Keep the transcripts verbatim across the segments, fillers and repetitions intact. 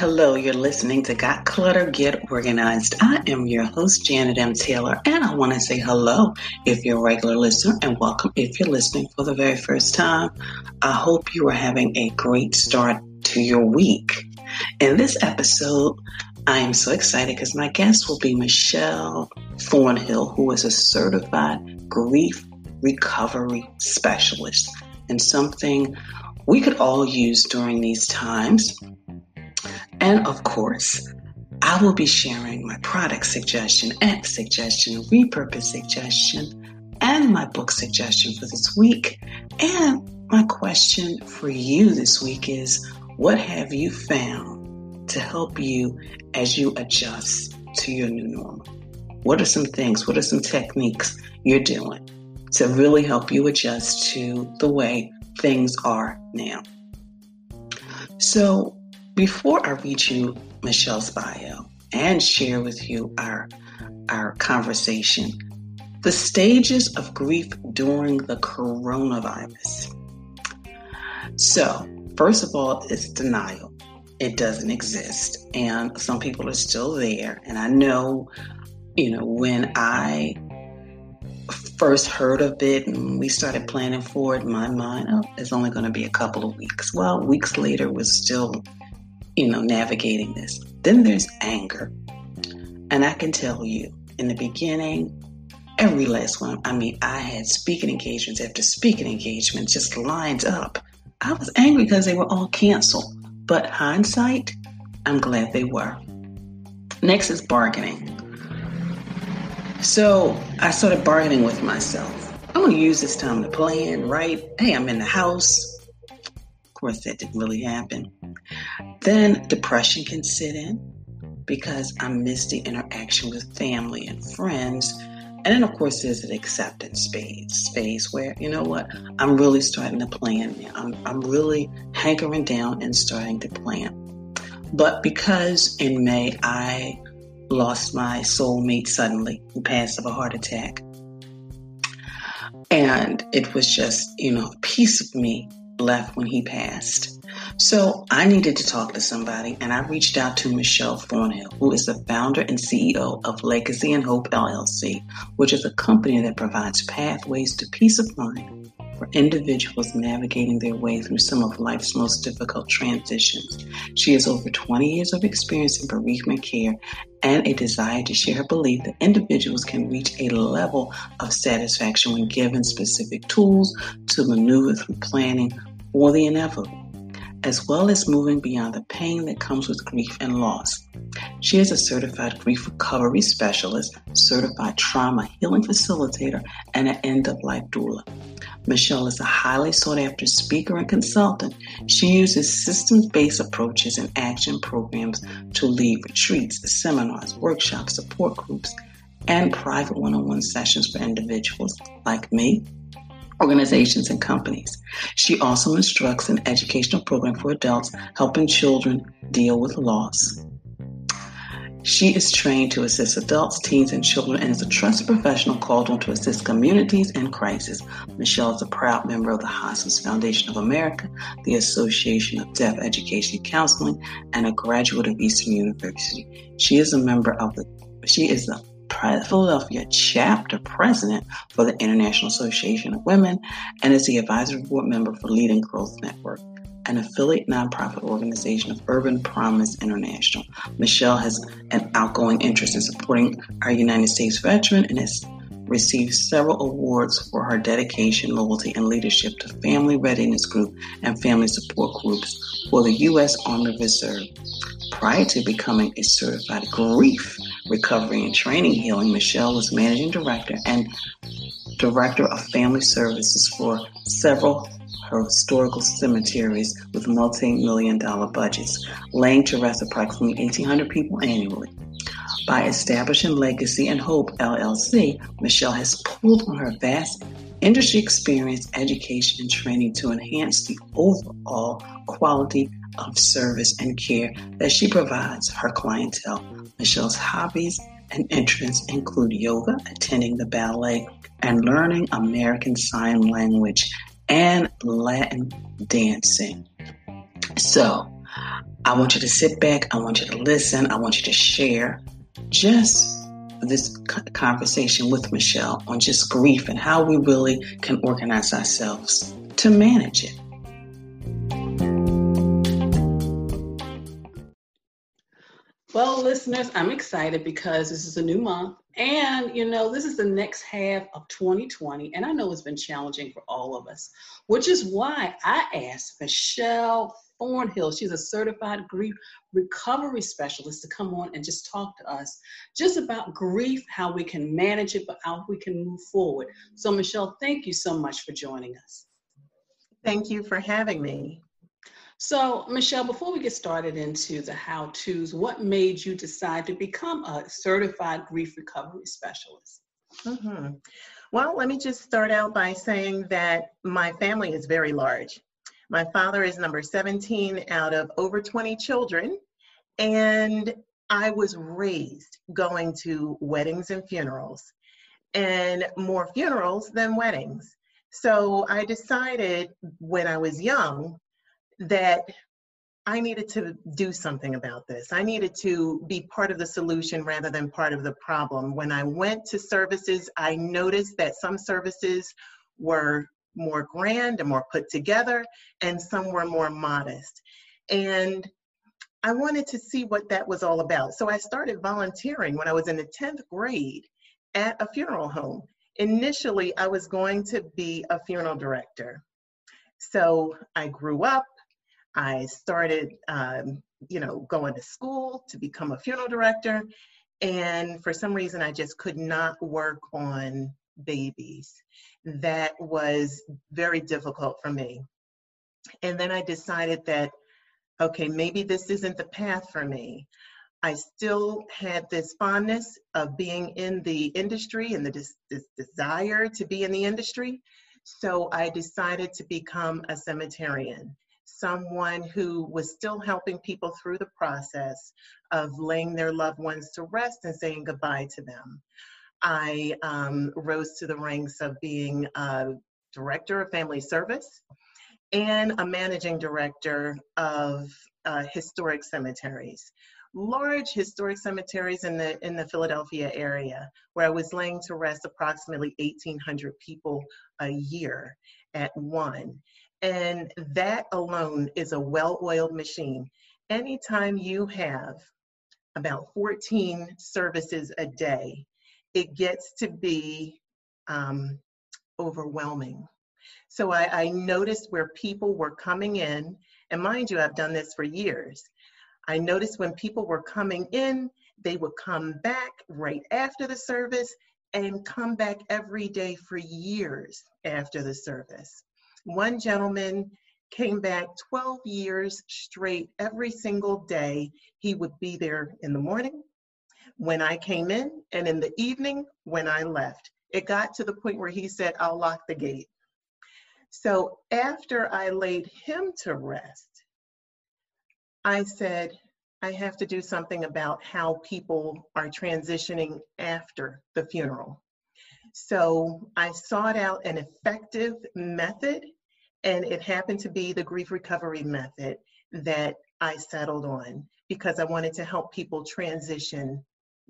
Hello, you're listening to Got Clutter, Get Organized. I am your host, Janet M. Taylor, and I want to say hello if you're a regular listener and welcome if you're listening for the very first time. I hope you are having a great start to your week. In this episode, I am so excited because my guest will be Michelle Thornhill, who is a certified grief recovery specialist, and something we could all use during these times. And of course, I will be sharing my product suggestion, app suggestion, repurpose suggestion, and my book suggestion for this week. And my question for you this week is, what have you found to help you as you adjust to your new normal? What are some things, what are some techniques you're doing to really help you adjust to the way things are now? So, before I read you Michelle's bio and share with you our, our conversation, the stages of grief during the coronavirus. So, first of all, it's denial. It doesn't exist. And some people are still there. And I know, you know, when I first heard of it and we started planning for it, in my mind, oh, it's only going to be a couple of weeks. Well, weeks later, we're still, you know, navigating this. Then there's anger. And I can tell you, in the beginning, every last one, I mean, I had speaking engagements after speaking engagements just lined up. I was angry because they were all canceled. But hindsight, I'm glad they were. Next is bargaining. So I started bargaining with myself. I'm going to use this time to plan, right? Hey, I'm in the house. Of course, that didn't really happen. Then depression can sit in because I miss the interaction with family and friends. And then, of course, there's an acceptance space, space where, you know what, I'm really starting to plan now. I'm, I'm really hankering down and starting to plan. But because in May I lost my soulmate suddenly, who passed of a heart attack, and it was just, you know, a piece of me left when he passed. So I needed to talk to somebody, and I reached out to Michelle Thornhill, who is the founder and C E O of Legacy and Hope L L C, which is a company that provides pathways to peace of mind for individuals navigating their way through some of life's most difficult transitions. She has over twenty years of experience in bereavement care and a desire to share her belief that individuals can reach a level of satisfaction when given specific tools to maneuver through planning for the inevitable, as well as moving beyond the pain that comes with grief and loss. She is a certified grief recovery specialist, certified trauma healing facilitator, and an end of life doula. Michelle is a highly sought after speaker and consultant. She uses systems-based approaches and action programs to lead retreats, seminars, workshops, support groups, and private one-on-one sessions for individuals like me, organizations, and companies. She also instructs an educational program for adults helping children deal with loss. She is trained to assist adults, teens, and children, and is a trusted professional called on to assist communities in crisis. Michelle is a proud member of the Hospice Foundation of America, the Association of Death Education and Counseling, and a graduate of Eastern University. She is a member of the, she is the Philadelphia chapter president for the International Association of Women and is the advisory board member for Leading Girls Network, an affiliate nonprofit organization of Urban Promise International. Michelle has an outgoing interest in supporting our United States veteran and has received several awards for her dedication, loyalty, and leadership to Family Readiness Group and Family Support Groups for the U S Army Reserve. Prior to becoming a certified grief recovery and training healing, Michelle was managing director and director of family services for several historical cemeteries with multi-million dollar budgets, laying to rest approximately eighteen hundred people annually. By establishing Legacy and Hope L L C, Michelle has pulled on her vast industry experience, education, and training to enhance the overall quality of service and care that she provides her clientele. Michelle's hobbies and interests include yoga, attending the ballet, and learning American Sign Language and Latin dancing. So I want you to sit back. I want you to listen. I want you to share just this conversation with Michelle on just grief and how we really can organize ourselves to manage it. Well, listeners, I'm excited because this is a new month and, you know, this is the next half of twenty twenty. And I know it's been challenging for all of us, which is why I asked Michelle Thornhill, she's a certified grief recovery specialist, to come on and just talk to us just about grief, how we can manage it, but how we can move forward. So, Michelle, thank you so much for joining us. Thank you for having me. So, Michelle, before we get started into the how-tos, what made you decide to become a certified grief recovery specialist? Mm-hmm. Well, let me just start out by saying that my family is very large. My father is number seventeen out of over twenty children, and I was raised going to weddings and funerals, and more funerals than weddings. So I decided when I was young that I needed to do something about this. I needed to be part of the solution rather than part of the problem. When I went to services, I noticed that some services were more grand and more put together, and some were more modest. And I wanted to see what that was all about. So I started volunteering when I was in the tenth grade at a funeral home. Initially, I was going to be a funeral director. So I grew up. I started, um, you know, going to school to become a funeral director. And for some reason, I just could not work on babies. That was very difficult for me. And then I decided that, okay, maybe this isn't the path for me. I still had this fondness of being in the industry and the dis- this desire to be in the industry. So I decided to become a cemeterian, someone who was still helping people through the process of laying their loved ones to rest and saying goodbye to them. I um, rose to the ranks of being a director of family service and a managing director of uh, historic cemeteries, large historic cemeteries in the in the Philadelphia area, where I was laying to rest approximately eighteen hundred people a year at one. And that alone is a well-oiled machine. Anytime you have about fourteen services a day, it gets to be um, overwhelming. So I, I noticed where people were coming in, and mind you, I've done this for years. I noticed when people were coming in, they would come back right after the service and come back every day for years after the service. One gentleman came back twelve years straight. Every single day, he would be there in the morning when I came in, and in the evening when I left. It got to the point where he said, "I'll lock the gate." So after I laid him to rest, I said, I have to do something about how people are transitioning after the funeral. So I sought out an effective method, and it happened to be the grief recovery method that I settled on, because I wanted to help people transition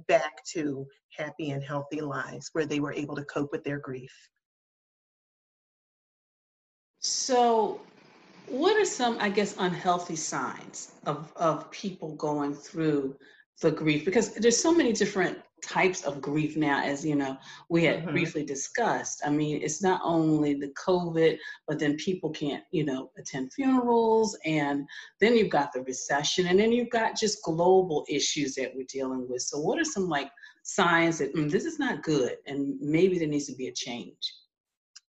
back to happy and healthy lives where they were able to cope with their grief. So what are some, I guess, unhealthy signs of, of people going through the grief? Because there's so many different types of grief now, as you know, we had mm-hmm. briefly discussed. I mean, it's not only the COVID, but then people can't, you know, attend funerals, and then you've got the recession, and then you've got just global issues that we're dealing with. So what are some like signs that mm, this is not good and maybe there needs to be a change?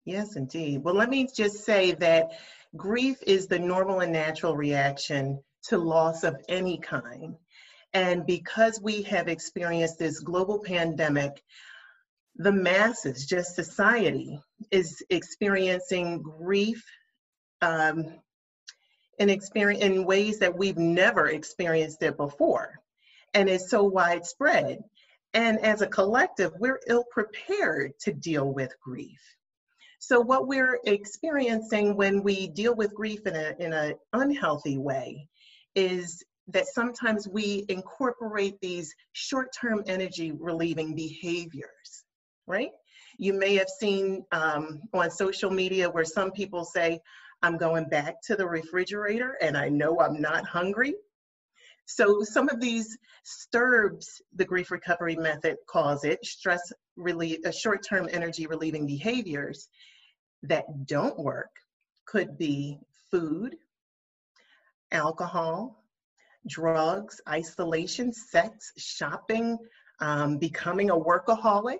Yes, indeed. Well, let me just say that grief is the normal and natural reaction to loss of any kind. And because we have experienced this global pandemic, the masses, just society, is experiencing grief um, in, experience, in ways that we've never experienced it before. And it's so widespread. And as a collective, we're ill-prepared to deal with grief. So what we're experiencing when we deal with grief in a in an unhealthy way is that sometimes we incorporate these short-term energy relieving behaviors, right? You may have seen um, on social media where some people say, I'm going back to the refrigerator and I know I'm not hungry. So some of these S T R B S, the grief recovery method calls it, stress relief, uh, short-term energy relieving behaviors that don't work could be food, alcohol, drugs, isolation, sex, shopping, um, becoming a workaholic,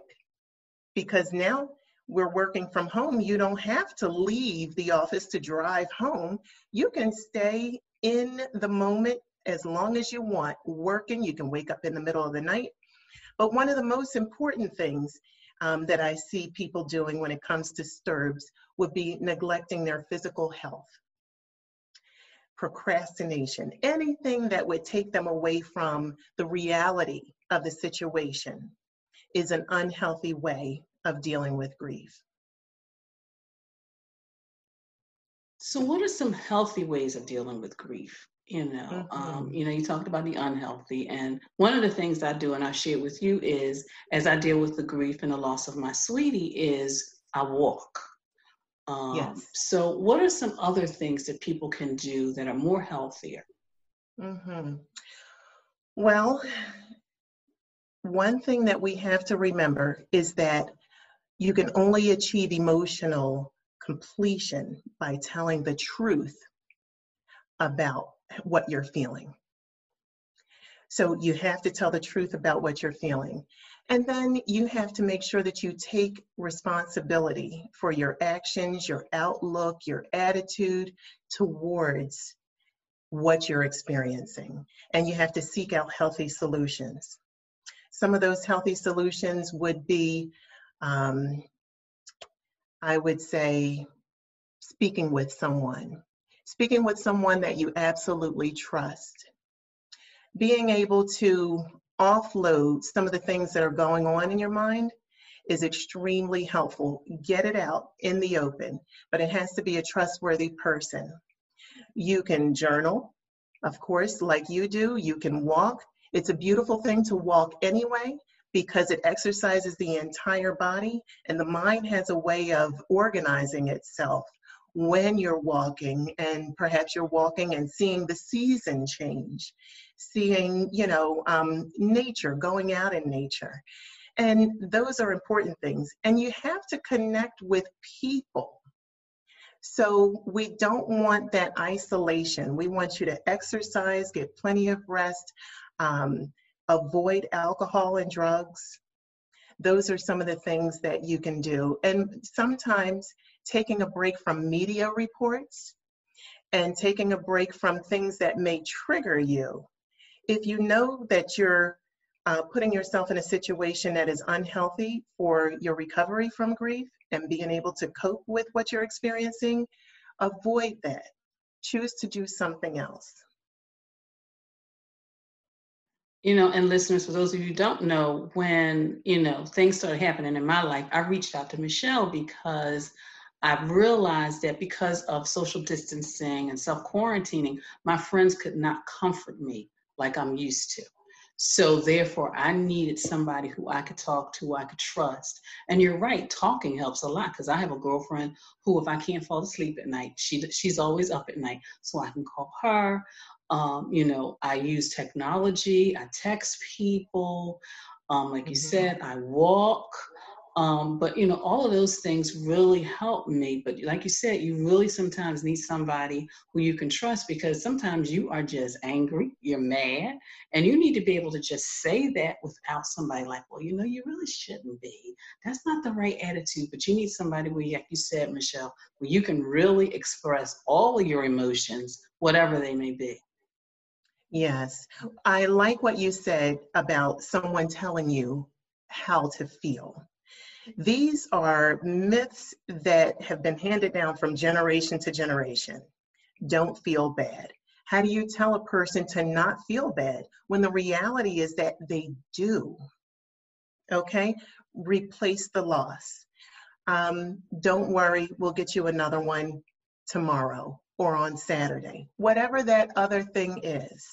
because now we're working from home. You don't have to leave the office to drive home. You can stay in the moment as long as you want, working. You can wake up in the middle of the night. But one of the most important things um, that I see people doing when it comes to S T R B S would be neglecting their physical health. Procrastination, anything that would take them away from the reality of the situation is an unhealthy way of dealing with grief. So what are some healthy ways of dealing with grief? You know, mm-hmm. um, you know, you talked about the unhealthy, and one of the things I do and I share with you is, as I deal with the grief and the loss of my sweetie, is I walk. Um, yes. So what are some other things that people can do that are more healthier? Mm-hmm. Well, one thing that we have to remember is that you can only achieve emotional completion by telling the truth about what you're feeling. So you have to tell the truth about what you're feeling. And then you have to make sure that you take responsibility for your actions, your outlook, your attitude towards what you're experiencing. And you have to seek out healthy solutions. Some of those healthy solutions would be, um, I would say, speaking with someone. Speaking with someone that you absolutely trust. Being able to offload some of the things that are going on in your mind is extremely helpful. Get it out in the open, but it has to be a trustworthy person. You can journal, of course, like you do. You can walk. It's a beautiful thing to walk anyway, because it exercises the entire body, and the mind has a way of organizing itself when you're walking, and perhaps you're walking and seeing the season change, seeing, you know, um, nature, going out in nature. And those are important things. And you have to connect with people. So we don't want that isolation. We want you to exercise, get plenty of rest, um, avoid alcohol and drugs. Those are some of the things that you can do. And sometimes taking a break from media reports and taking a break from things that may trigger you. If you know that you're uh, putting yourself in a situation that is unhealthy for your recovery from grief and being able to cope with what you're experiencing, avoid that. Choose to do something else. You know, and listeners, for those of you who don't know, when, you know, things started happening in my life, I reached out to Michelle because I've realized that because of social distancing and self-quarantining, my friends could not comfort me like I'm used to. So therefore, I needed somebody who I could talk to, who I could trust. And you're right, talking helps a lot, because I have a girlfriend who, if I can't fall asleep at night, she she's always up at night, so I can call her. Um, you know, I use technology, I text people, um, like you mm-hmm. said, I walk. Um, but, you know, all of those things really help me. But like you said, you really sometimes need somebody who you can trust, because sometimes you are just angry, you're mad, and you need to be able to just say that without somebody like, well, you know, you really shouldn't be. That's not the right attitude. But you need somebody where, like you said, Michelle, where you can really express all of your emotions, whatever they may be. Yes. I like what you said about someone telling you how to feel. These are myths that have been handed down from generation to generation. Don't feel bad. How do you tell a person to not feel bad when the reality is that they do? Okay? Replace the loss. Um, don't worry, we'll get you another one tomorrow or on Saturday. Whatever that other thing is,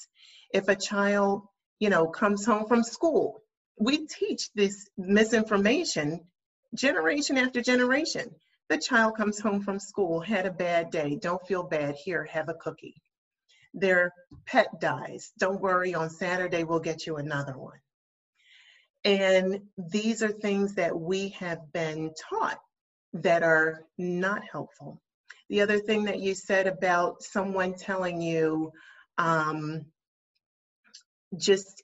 If a child, you know, comes home from school, we teach this misinformation generation after generation. The child comes home from school, had a bad day, don't feel bad, here, have a cookie. Their pet dies, don't worry, on Saturday we'll get you another one. And these are things that we have been taught that are not helpful. The other thing that you said about someone telling you um, just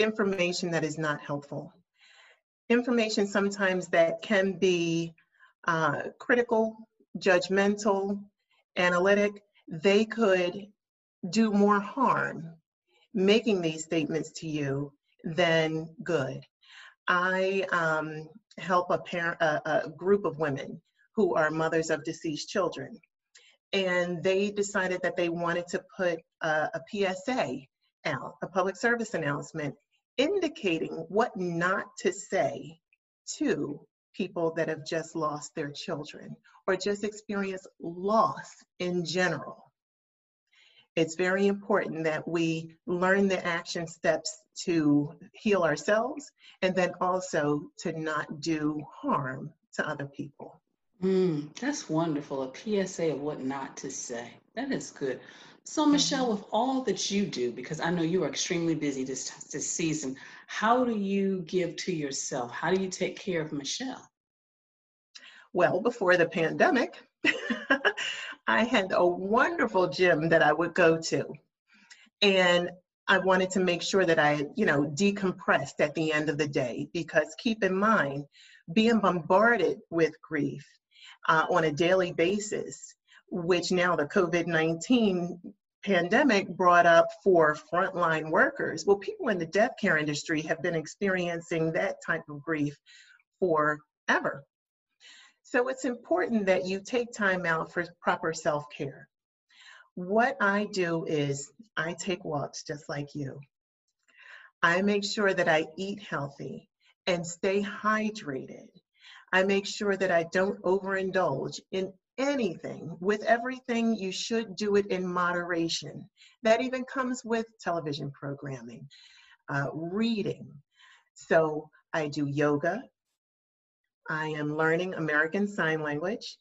information that is not helpful. Information sometimes that can be uh, critical, judgmental, analytic, they could do more harm making these statements to you than good. I um, help a, parent, a, a group of women who are mothers of deceased children, and they decided that they wanted to put a, a P S A out, a public service announcement, indicating what not to say to people that have just lost their children or just experienced loss in general. It's very important that we learn the action steps to heal ourselves and then also to not do harm to other people. Mm, that's wonderful. A P S A of what not to say. That is good. So Michelle, with all that you do, because I know you are extremely busy this, this season, how do you give to yourself? How do you take care of Michelle? Well, before the pandemic, I had a wonderful gym that I would go to. And I wanted to make sure that I, you know, decompressed at the end of the day, because keep in mind, being bombarded with grief uh, on a daily basis, which now the COVID nineteen pandemic brought up for frontline workers. Well, people in the death care industry have been experiencing that type of grief forever. So it's important that you take time out for proper self-care. What I do is I take walks just like you. I make sure that I eat healthy and stay hydrated. I make sure that I don't overindulge in anything. With everything, you should do it in moderation. That even comes with television programming, uh, reading. So I do yoga. I am learning American Sign Language.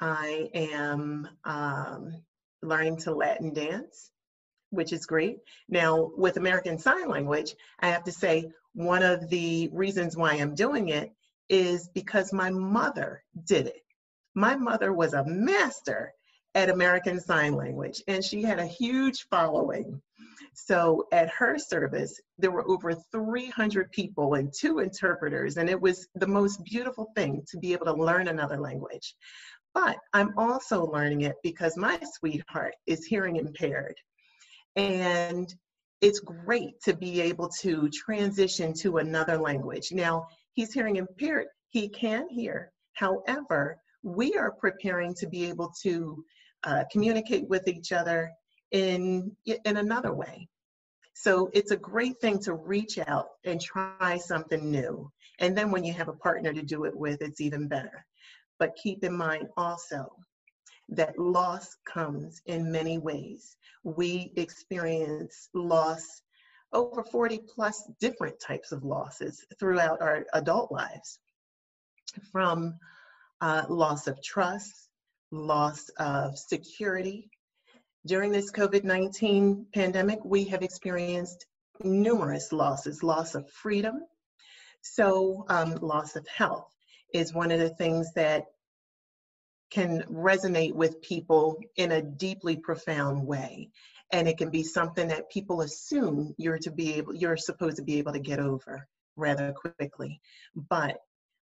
I am um, learning to Latin dance, which is great. Now, with American Sign Language, I have to say one of the reasons why I'm doing it is because my mother did it. My mother was a master at American Sign Language, and she had a huge following. So at her service, there were over three hundred people and two interpreters, and it was the most beautiful thing to be able to learn another language. But I'm also learning it because my sweetheart is hearing impaired. And it's great to be able to transition to another language. Now, he's hearing impaired, he can hear. However, we are preparing to be able to uh, communicate with each other in, in another way. So it's a great thing to reach out and try something new. And then when you have a partner to do it with, it's even better. But keep in mind also that loss comes in many ways. We experience loss, over forty plus different types of losses throughout our adult lives, from Uh, loss of trust, loss of security. During this COVID nineteen pandemic, we have experienced numerous losses, loss of freedom. So um, loss of health is one of the things that can resonate with people in a deeply profound way. And it can be something that people assume you're to be able, you're supposed to be able to get over rather quickly. But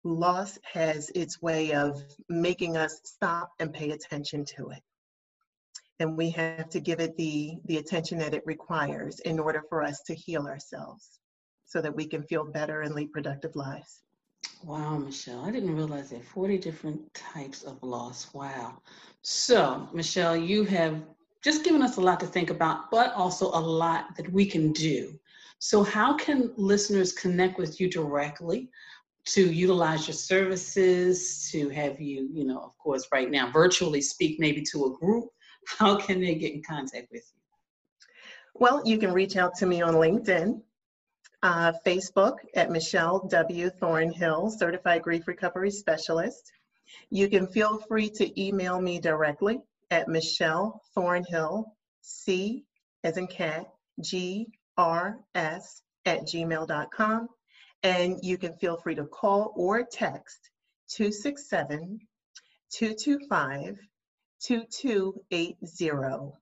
loss has its way of making us stop and pay attention to it. And we have to give it the, the attention that it requires in order for us to heal ourselves so that we can feel better and lead productive lives. Wow, Michelle, I didn't realize there are forty different types of loss. Wow. So, Michelle, you have just given us a lot to think about, but also a lot that we can do. So how can listeners connect with you directly to utilize your services, to have you, you know, of course, right now, virtually speak maybe to a group? How can they get in contact with you? Well, you can reach out to me on LinkedIn, uh, Facebook at Michelle W. Thornhill, Certified Grief Recovery Specialist. You can feel free to email me directly at Michelle Thornhill, C as in cat, G R S at gmail dot com. And you can feel free to call or text two six seven, two two five, two two eight zero.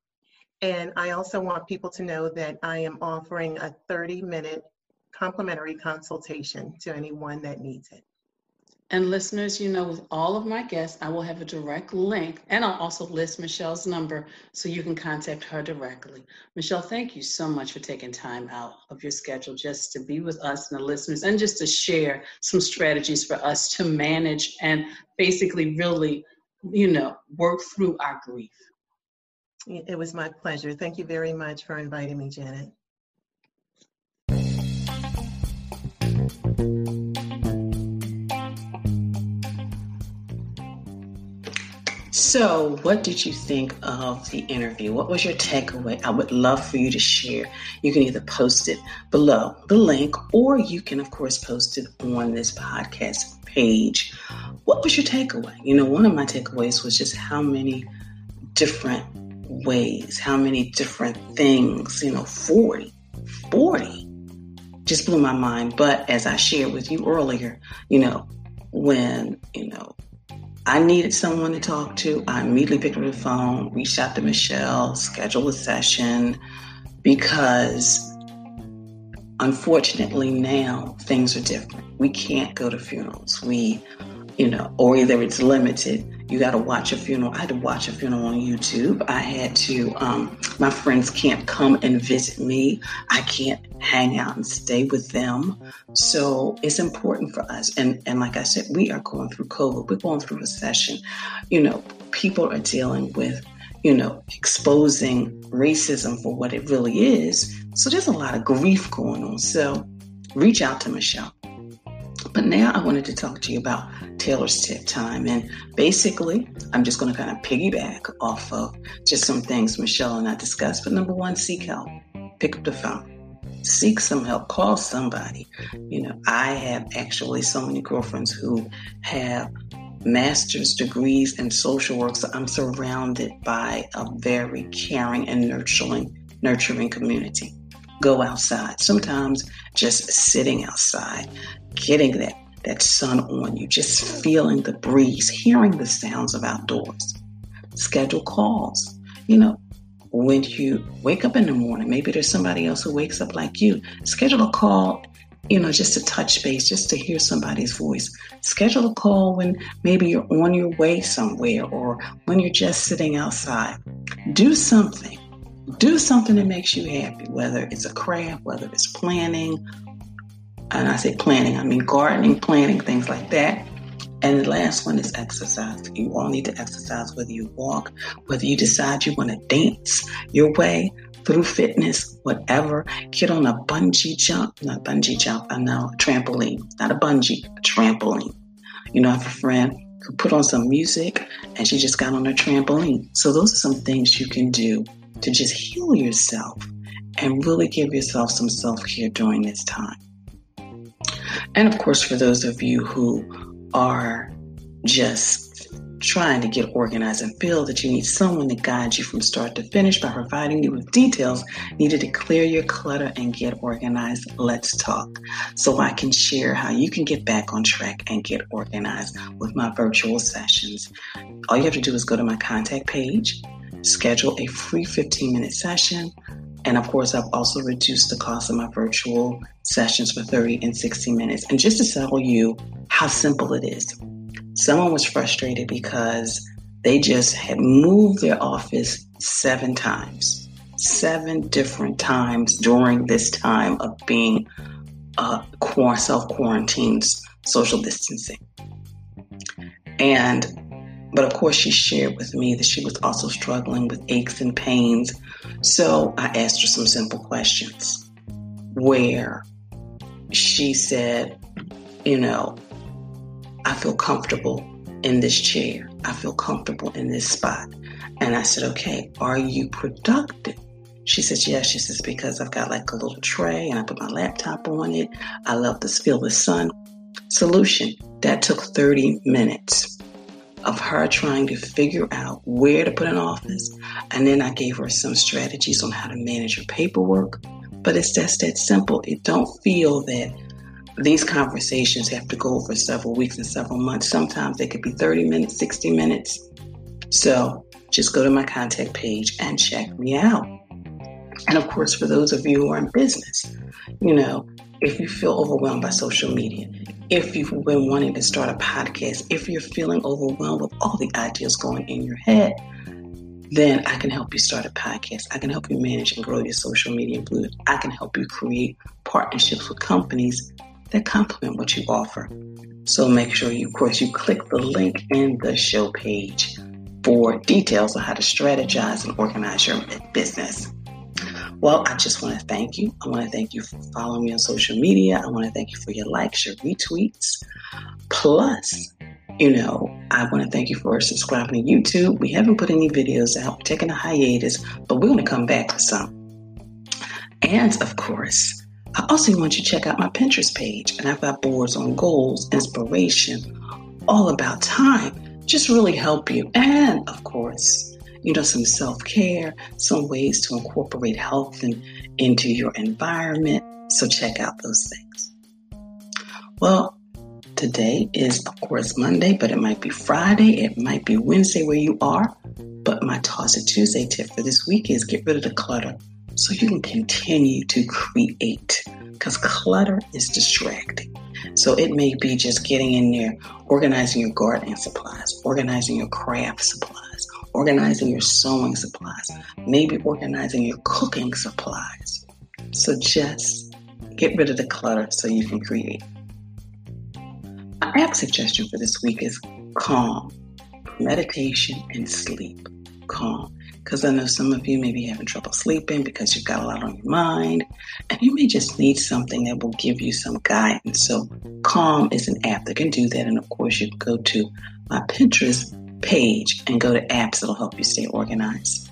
And I also want people to know that I am offering a thirty minute complimentary consultation to anyone that needs it. And listeners, you know, with all of my guests, I will have a direct link, and I'll also list Michelle's number so you can contact her directly. Michelle, thank you so much for taking time out of your schedule just to be with us and the listeners, and just to share some strategies for us to manage and basically really, you know, work through our grief. It was my pleasure. Thank you very much for inviting me, Janet. So what did you think of the interview? What was your takeaway? I would love for you to share. You can either post it below the link, or you can, of course, post it on this podcast page. What was your takeaway? You know, one of my takeaways was just how many different ways, how many different things, you know, forty, forty just blew my mind. But as I shared with you earlier, you know, when, you know, I needed someone to talk to, I immediately picked up the phone, reached out to Michelle, scheduled a session, because unfortunately now things are different. We can't go to funerals. We, you know, or either it's limited. You got to watch a funeral. I had to watch a funeral on YouTube. I had to, um, my friends can't come and visit me. I can't hang out and stay with them. So it's important for us. And, and like I said, we are going through COVID. We're going through recession. You know, people are dealing with, you know, exposing racism for what it really is. So there's a lot of grief going on. So reach out to Michelle. But now I wanted to talk to you about Taylor's tip time. And basically, I'm just going to kind of piggyback off of just some things Michelle and I discussed. But number one, seek help. Pick up the phone. Seek some help. Call somebody. You know, I have actually so many girlfriends who have master's degrees in social work. So I'm surrounded by a very caring and nurturing, nurturing community. Go outside. Sometimes just sitting outside, getting that, that sun on you, just feeling the breeze, hearing the sounds of outdoors. Schedule calls. You know, when you wake up in the morning, maybe there's somebody else who wakes up like you. Schedule a call, you know, just to touch base, just to hear somebody's voice. Schedule a call when maybe you're on your way somewhere, or when you're just sitting outside. Do something. Do something that makes you happy, whether it's a craft, whether it's planning. And I say planning, I mean gardening, planning, things like that. And the last one is exercise. You all need to exercise, whether you walk, whether you decide you want to dance your way through fitness, whatever. Get on a bungee jump, not bungee jump, I know, trampoline, not a bungee, a trampoline. You know, I have a friend who put on some music and she just got on a trampoline. So those are some things you can do to just heal yourself and really give yourself some self-care during this time. And of course, for those of you who are just trying to get organized and feel that you need someone to guide you from start to finish by providing you with details needed to clear your clutter and get organized, let's talk. So I can share how you can get back on track and get organized with my virtual sessions. All you have to do is go to my contact page, schedule a free fifteen minute session. And of course, I've also reduced the cost of my virtual sessions for thirty and sixty minutes. And just to tell you how simple it is, someone was frustrated because they just had moved their office seven times, seven different times during this time of being uh, self-quarantined, social distancing. And But of course, she shared with me that she was also struggling with aches and pains. So I asked her some simple questions where she said, you know, I feel comfortable in this chair. I feel comfortable in this spot. And I said, okay, are you productive? She says, yeah, she says, because I've got like a little tray and I put my laptop on it. I love to feel the sun. Solution. That took thirty minutes of her trying to figure out where to put an office. And then I gave her some strategies on how to manage her paperwork. But it's just that simple. It don't feel that these conversations have to go over several weeks and several months. Sometimes they could be thirty minutes, sixty minutes. So just go to my contact page and check me out. And of course, for those of you who are in business, you know, if you feel overwhelmed by social media, if you've been wanting to start a podcast, if you're feeling overwhelmed with all the ideas going in your head, then I can help you start a podcast. I can help you manage and grow your social media influence. I can help you create partnerships with companies that complement what you offer. So make sure you, of course, you click the link in the show page for details on how to strategize and organize your business. Well, I just want to thank you. I want to thank you for following me on social media. I want to thank you for your likes, your retweets. Plus, you know, I want to thank you for subscribing to YouTube. We haven't put any videos out. We're taking a hiatus, but we're going to come back with some. And, of course, I also want you to check out my Pinterest page. And I've got boards on goals, inspiration, all about time. Just really help you. And, of course, you know, some self-care, some ways to incorporate health and, into your environment. So check out those things. Well, today is, of course, Monday, but it might be Friday. It might be Wednesday where you are. But my Toss It Tuesday tip for this week is get rid of the clutter so you can continue to create, because clutter is distracting. So it may be just getting in there, organizing your gardening supplies, organizing your craft supplies, organizing your sewing supplies, maybe organizing your cooking supplies. So just get rid of the clutter so you can create. My app suggestion for this week is Calm, meditation and sleep. Calm, because I know some of you may be having trouble sleeping because you've got a lot on your mind, and you may just need something that will give you some guidance. So Calm is an app that can do that. And of course, you can go to my Pinterest page and go to apps that'll help you stay organized.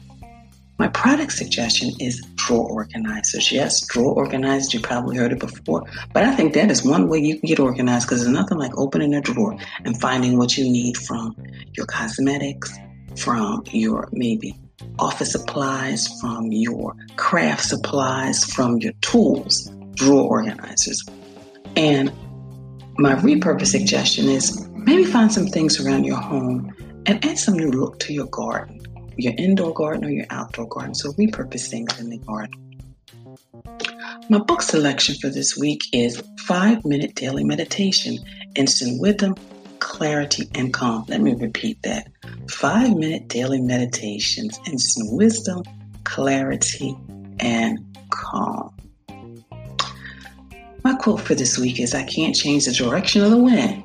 My product suggestion is drawer organizers. Yes, drawer organizers, you probably heard it before, but I think that is one way you can get organized, because there's nothing like opening a drawer and finding what you need, from your cosmetics, from your maybe office supplies, from your craft supplies, from your tools, drawer organizers. And my repurpose suggestion is maybe find some things around your home and add some new look to your garden, your indoor garden or your outdoor garden. So repurpose things in the garden. My book selection for this week is Five-Minute Daily Meditation, Instant Wisdom, Clarity, and Calm. Let me repeat that. Five-Minute Daily Meditations, Instant Wisdom, Clarity, and Calm. My quote for this week is, I can't change the direction of the wind,